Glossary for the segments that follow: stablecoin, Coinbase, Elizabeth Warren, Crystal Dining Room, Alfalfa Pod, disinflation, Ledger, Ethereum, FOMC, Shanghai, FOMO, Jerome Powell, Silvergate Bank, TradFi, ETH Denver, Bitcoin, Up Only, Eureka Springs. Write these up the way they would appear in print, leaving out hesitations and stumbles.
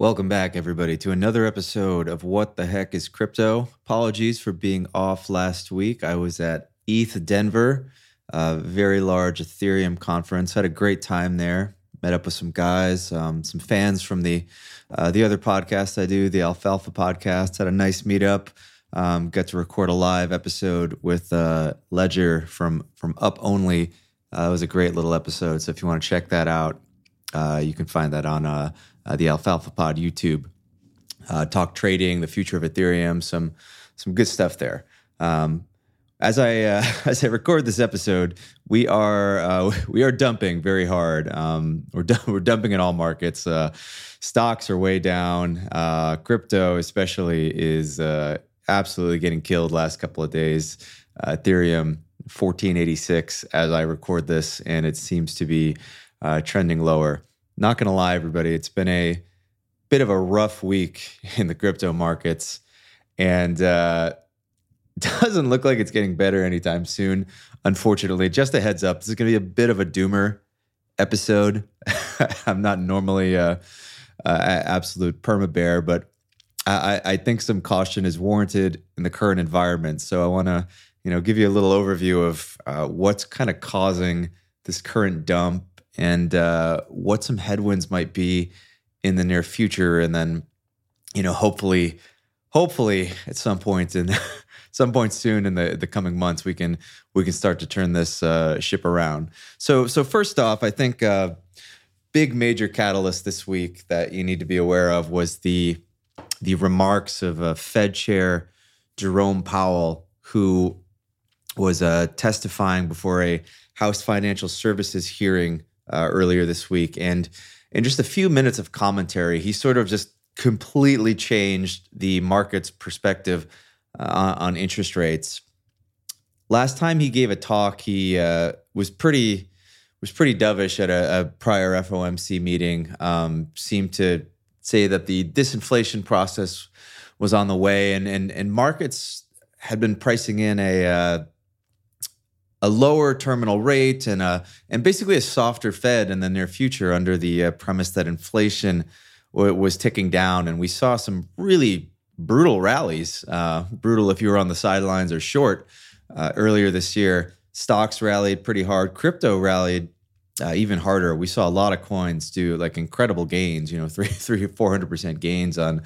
Welcome back, everybody, to another episode of What the Heck is Crypto? Apologies for being off last week. I was at ETH Denver, a very large Ethereum conference. Had a great time there. Met up with some guys, some fans from the other podcast I do, the Alfalfa Podcast. Had a nice meetup. Got to record a live episode with Ledger from Up Only. It was a great little episode, so if you want to check that out, you can find that on the Alfalfa Pod YouTube. Talk trading, the future of Ethereum, some good stuff there. As I record this episode, we are dumping very hard. We're dumping in all markets. Stocks are way down. Crypto especially is absolutely getting killed last couple of days. Ethereum 1486 as I record this, and it seems to be trending lower. Not going to lie, everybody, it's been a bit of a rough week in the crypto markets, and doesn't look like it's getting better anytime soon, unfortunately. Just a heads up, this is going to be a bit of a doomer episode. I'm not normally an absolute perma-bear, but I think some caution is warranted in the current environment. So I want to give you a little overview of what's kind of causing this current dump, and what some headwinds might be in the near future, and then hopefully at some point soon in the coming months we can start to turn this ship around. So first off, I think big major catalyst this week that you need to be aware of was the remarks of Fed Chair Jerome Powell, who was testifying before a House Financial Services hearing earlier this week. And in just a few minutes of commentary, he sort of just completely changed the market's perspective on interest rates. Last time he gave a talk, he was pretty dovish at a prior FOMC meeting. Seemed to say that the disinflation process was on the way, and markets had been pricing in a lower terminal rate and basically a softer Fed in the near future, under the premise that inflation was ticking down. And we saw some really brutal rallies, brutal if you were on the sidelines or short earlier this year. Stocks rallied pretty hard. Crypto rallied even harder. We saw a lot of coins do like incredible gains, 300-400% gains on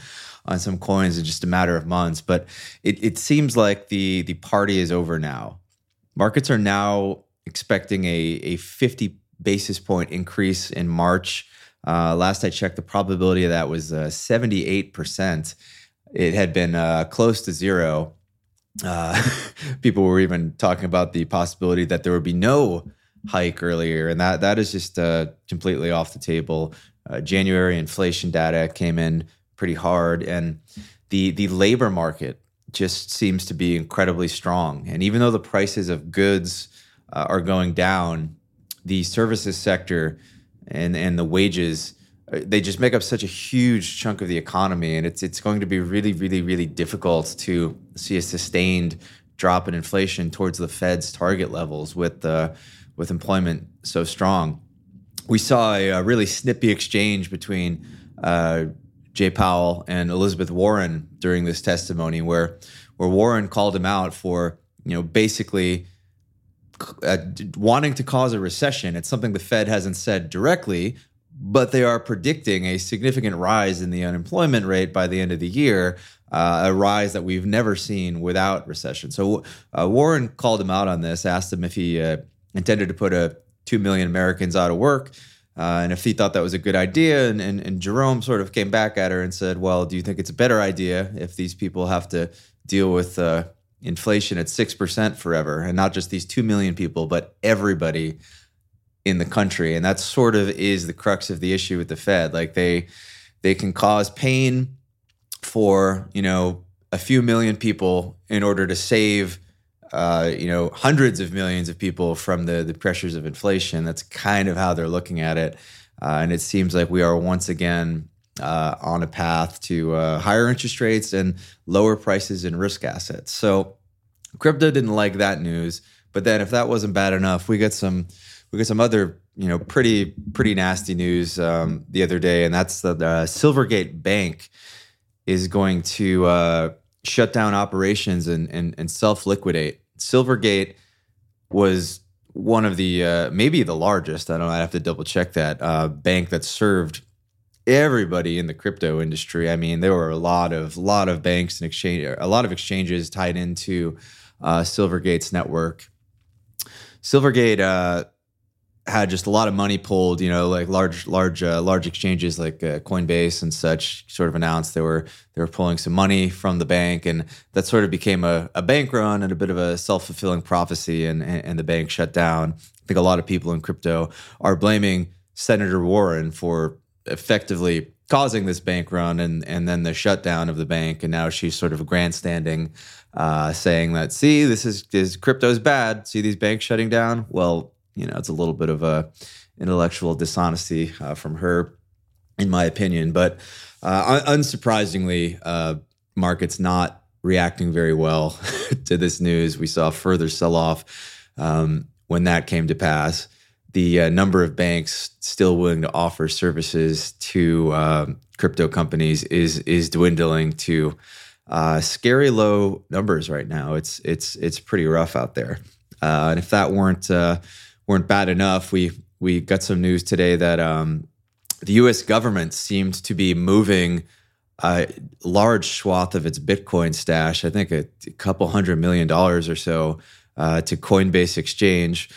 some coins in just a matter of months. But it seems like the party is over now. Markets are now expecting a 50 basis point increase in March. Last I checked, the probability of that was 78%. It had been close to zero. People were even talking about the possibility that there would be no hike earlier, and that is just completely off the table. January inflation data came in pretty hard, and the labor market just seems to be incredibly strong. And even though the prices of goods are going down, the services sector and the wages, they just make up such a huge chunk of the economy, and it's going to be really, really, really difficult to see a sustained drop in inflation towards the Fed's target levels with employment so strong. We saw a really snippy exchange between Jay Powell and Elizabeth Warren during this testimony, where Warren called him out for basically wanting to cause a recession. It's something the Fed hasn't said directly, but they are predicting a significant rise in the unemployment rate by the end of the year, a rise that we've never seen without recession. So Warren called him out on this, asked him if he intended to put 2 million Americans out of work, and if he thought that was a good idea, and Jerome sort of came back at her and said, well, do you think it's a better idea if these people have to deal with inflation at 6% forever, and not just these 2 million people, but everybody in the country? And that sort of is the crux of the issue with the Fed. Like they can cause pain for, a few million people in order to save hundreds of millions of people from the pressures of inflation. That's kind of how they're looking at it. And it seems like we are once again on a path to higher interest rates and lower prices in risk assets. So crypto didn't like that news. But then if that wasn't bad enough, we got some we got some other, you know, pretty nasty news the other day, and that's that Silvergate Bank is going to shut down operations and self-liquidate. Silvergate was one of the, maybe the largest, I don't know, I'd have to double check that, bank that served everybody in the crypto industry. I mean, there were a lot of banks and exchanges tied into Silvergate's network. Silvergate had just a lot of money pulled, you know, like large exchanges like Coinbase and such sort of announced they were pulling some money from the bank, and that sort of became a bank run and a bit of a self-fulfilling prophecy, and the bank shut down. I think a lot of people in crypto are blaming Senator Warren for effectively causing this bank run and then the shutdown of the bank, and now she's sort of grandstanding, saying that, see, this crypto's bad, see these banks shutting down. Well, you know, it's a little bit of a intellectual dishonesty from her, in my opinion. But unsurprisingly, markets not reacting very well to this news. We saw a further sell-off when that came to pass. The number of banks still willing to offer services to crypto companies is dwindling to scary low numbers right now. It's pretty rough out there. And if that weren't bad enough, we got some news today that the U.S. government seemed to be moving a large swath of its Bitcoin stash, I think a couple $100 million or so, to Coinbase exchange,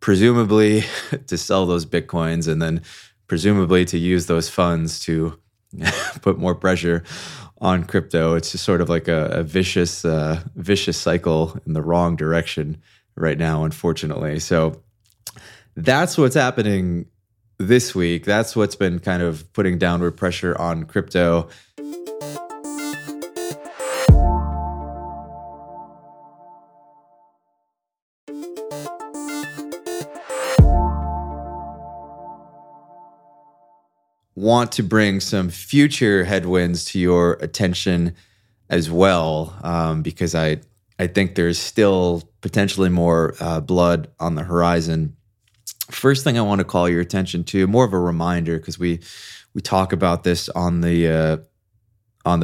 presumably to sell those Bitcoins and then presumably to use those funds to put more pressure on crypto. It's just sort of like a vicious cycle in the wrong direction right now, unfortunately. So that's what's happening this week. That's what's been kind of putting downward pressure on crypto. Want to bring some future headwinds to your attention as well, because I think there's still potentially more blood on the horizon. First thing I want to call your attention to, more of a reminder, because we talk about this on the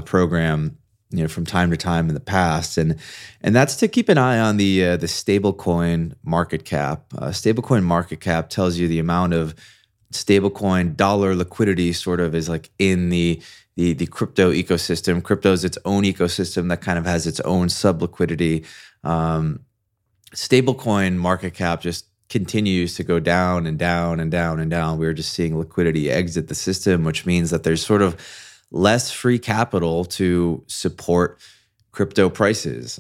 program, you know, from time to time in the past, and that's to keep an eye on the stablecoin market cap. Stablecoin market cap tells you the amount of stablecoin dollar liquidity sort of is like in the crypto ecosystem. Crypto is its own ecosystem that kind of has its own sub-liquidity. Stablecoin market cap just continues to go down and down and down and down. We were just seeing liquidity exit the system, which means that there's sort of less free capital to support crypto prices.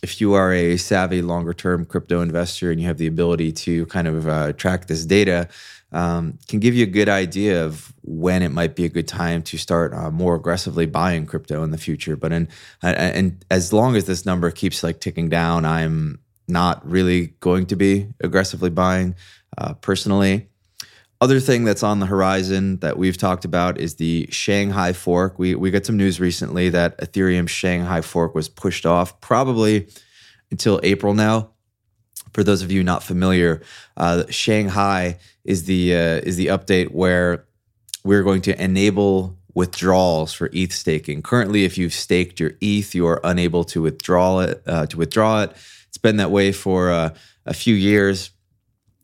If you are a savvy longer-term crypto investor and you have the ability to kind of track this data, can give you a good idea of when it might be a good time to start more aggressively buying crypto in the future. But and as long as this number keeps like ticking down, I'm not really going to be aggressively buying personally. Other thing that's on the horizon that we've talked about is the Shanghai fork. We got some news recently that Ethereum's Shanghai fork was pushed off probably until April now. For those of you not familiar, Shanghai is the update where we're going to enable withdrawals for ETH staking. Currently, if you've staked your ETH, you are unable to withdraw it. It's been that way for a few years.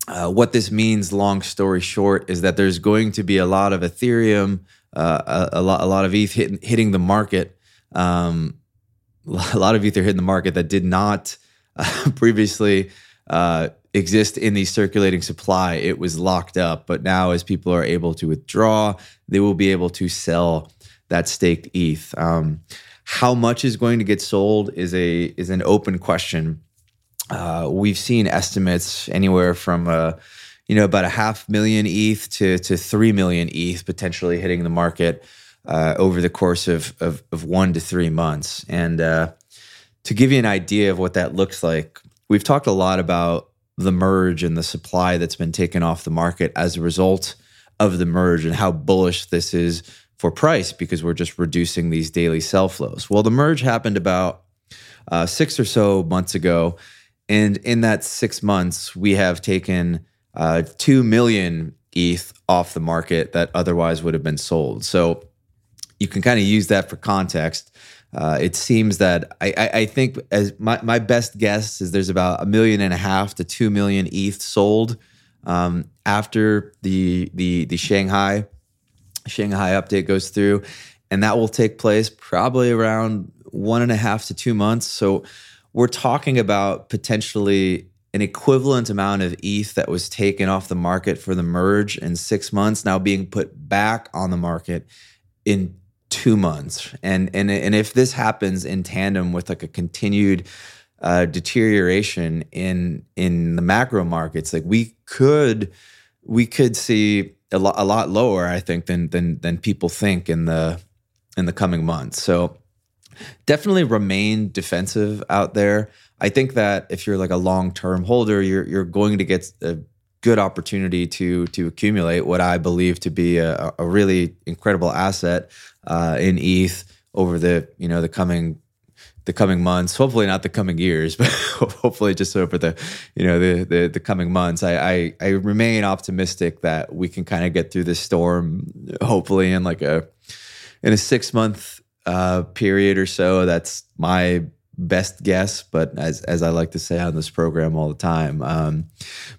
What this means, long story short, is that there's going to be a lot of Ethereum, a lot of ETH hitting the market. A lot of ETH are hitting the market that did not previously exist in the circulating supply. It was locked up, but now as people are able to withdraw, they will be able to sell that staked ETH. How much is going to get sold is an open question. We've seen estimates anywhere from, about 500,000 ETH to 3 million ETH potentially hitting the market over the course of 1 to 3 months. And to give you an idea of what that looks like, we've talked a lot about the merge and the supply that's been taken off the market as a result of the merge and how bullish this is for price because we're just reducing these daily sell flows. Well, the merge happened about 6 or so months ago. And in that 6 months, we have taken 2 million ETH off the market that otherwise would have been sold. So you can kind of use that for context. It seems that I think as my best guess is there's about 1.5 million to 2 million ETH sold after the Shanghai update goes through, and that will take place probably around 1.5 to 2 months. So we're talking about potentially an equivalent amount of ETH that was taken off the market for the merge in 6 months now being put back on the market in 2 months. And if this happens in tandem with like a continued deterioration in the macro markets, like we could see a lot lower, I think, than people think in the coming months. So definitely remain defensive out there. I think that if you're like a long-term holder, you're going to get a good opportunity to accumulate what I believe to be a really incredible asset in ETH over the coming months. Hopefully not the coming years, but hopefully just over the coming months. I remain optimistic that we can kind of get through this storm. Hopefully in like a 6 month period or so. That's my best guess, but as I like to say on this program all the time,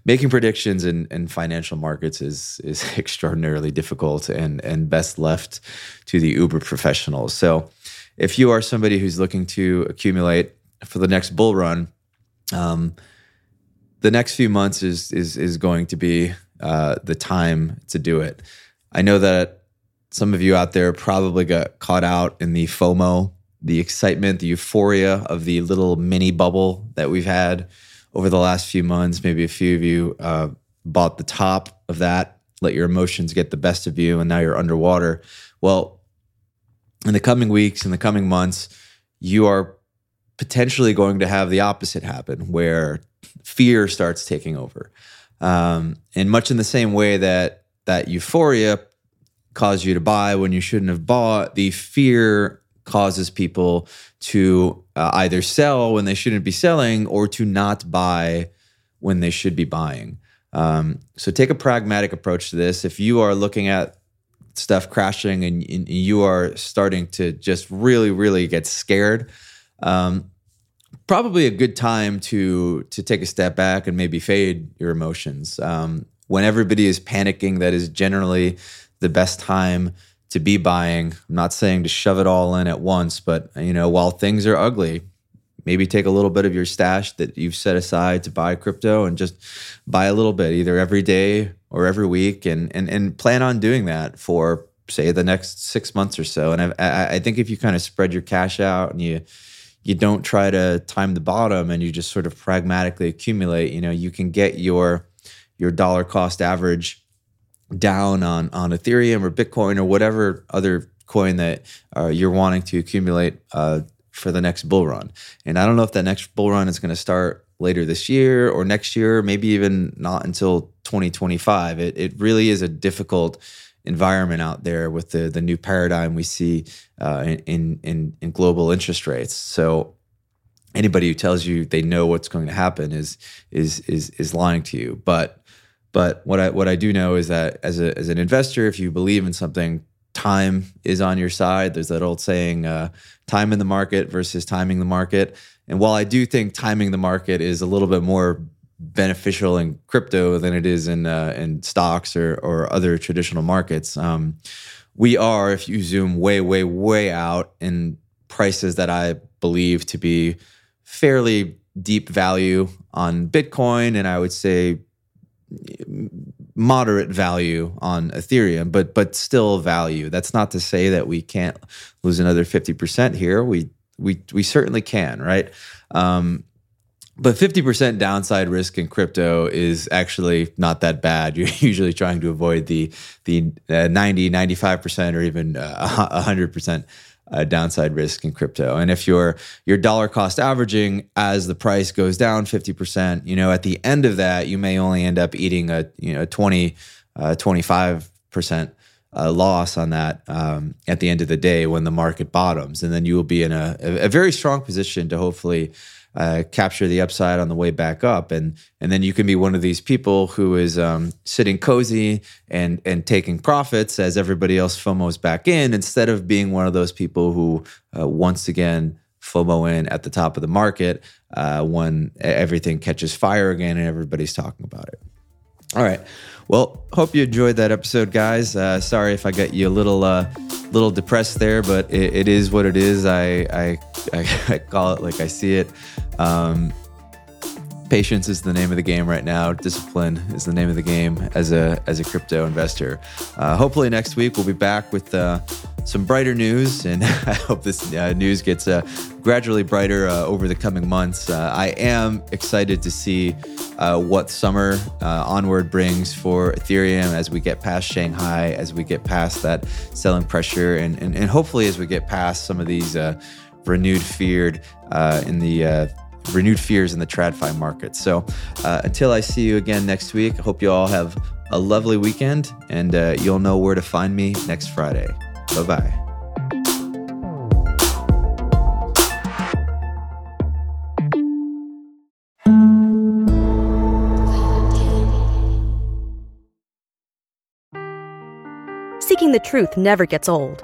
making predictions in financial markets is extraordinarily difficult and best left to the uber professionals. So if you are somebody who's looking to accumulate for the next bull run, the next few months is going to be the time to do it. I know that some of you out there probably got caught out in the FOMO, the excitement, the euphoria of the little mini bubble that we've had over the last few months. Maybe a few of you bought the top of that, let your emotions get the best of you, and now you're underwater. Well, in the coming weeks, in the coming months, you are potentially going to have the opposite happen, where fear starts taking over. And much in the same way that euphoria cause you to buy when you shouldn't have bought, the fear causes people to either sell when they shouldn't be selling or to not buy when they should be buying. So take a pragmatic approach to this. If you are looking at stuff crashing and you are starting to just really, really get scared, probably a good time to take a step back and maybe fade your emotions. When everybody is panicking, that is generally the best time to be buying. I'm not saying to shove it all in at once, but while things are ugly, maybe take a little bit of your stash that you've set aside to buy crypto and just buy a little bit, either every day or every week, and plan on doing that for, say, the next 6 months or so. And I think if you kind of spread your cash out and you don't try to time the bottom and you just sort of pragmatically accumulate, you can get your dollar cost average down on Ethereum or Bitcoin or whatever other coin that you're wanting to accumulate for the next bull run. And I don't know if that next bull run is going to start later this year or next year, maybe even not until 2025. It really is a difficult environment out there with the new paradigm we see in global interest rates. So anybody who tells you they know what's going to happen is lying to you. But what I do know is that as an investor, if you believe in something, time is on your side. There's that old saying, time in the market versus timing the market. And while I do think timing the market is a little bit more beneficial in crypto than it is in stocks or other traditional markets, we are, if you zoom way, way, way out, in prices that I believe to be fairly deep value on Bitcoin, and I would say moderate value on Ethereum, but still value. That's not to say that we can't lose another 50% here. We certainly can, right? But 50% downside risk in crypto is actually not that bad. You're usually trying to avoid the 90, 95%, or even 100% downside risk in crypto. And if your dollar cost averaging as the price goes down 50%, at the end of that, you may only end up eating a 20, 25% a loss on that at the end of the day when the market bottoms. And then you will be in a very strong position to hopefully capture the upside on the way back up. And then you can be one of these people who is sitting cozy and taking profits as everybody else FOMOs back in, instead of being one of those people who once again FOMO in at the top of the market when everything catches fire again and everybody's talking about it. All right. Well, hope you enjoyed that episode, guys. Sorry if I got you a little depressed there, but it is what it is. I call it like I see it. Patience is the name of the game right now. Discipline is the name of the game as a crypto investor. Hopefully next week we'll be back with some brighter news, and I hope this news gets gradually brighter over the coming months. I am excited to see what summer onward brings for Ethereum as we get past Shanghai, as we get past that selling pressure, and hopefully as we get past some of these renewed fears in the TradFi market. So until I see you again next week, I hope you all have a lovely weekend, and you'll know where to find me next Friday. Bye-bye. Seeking the truth never gets old.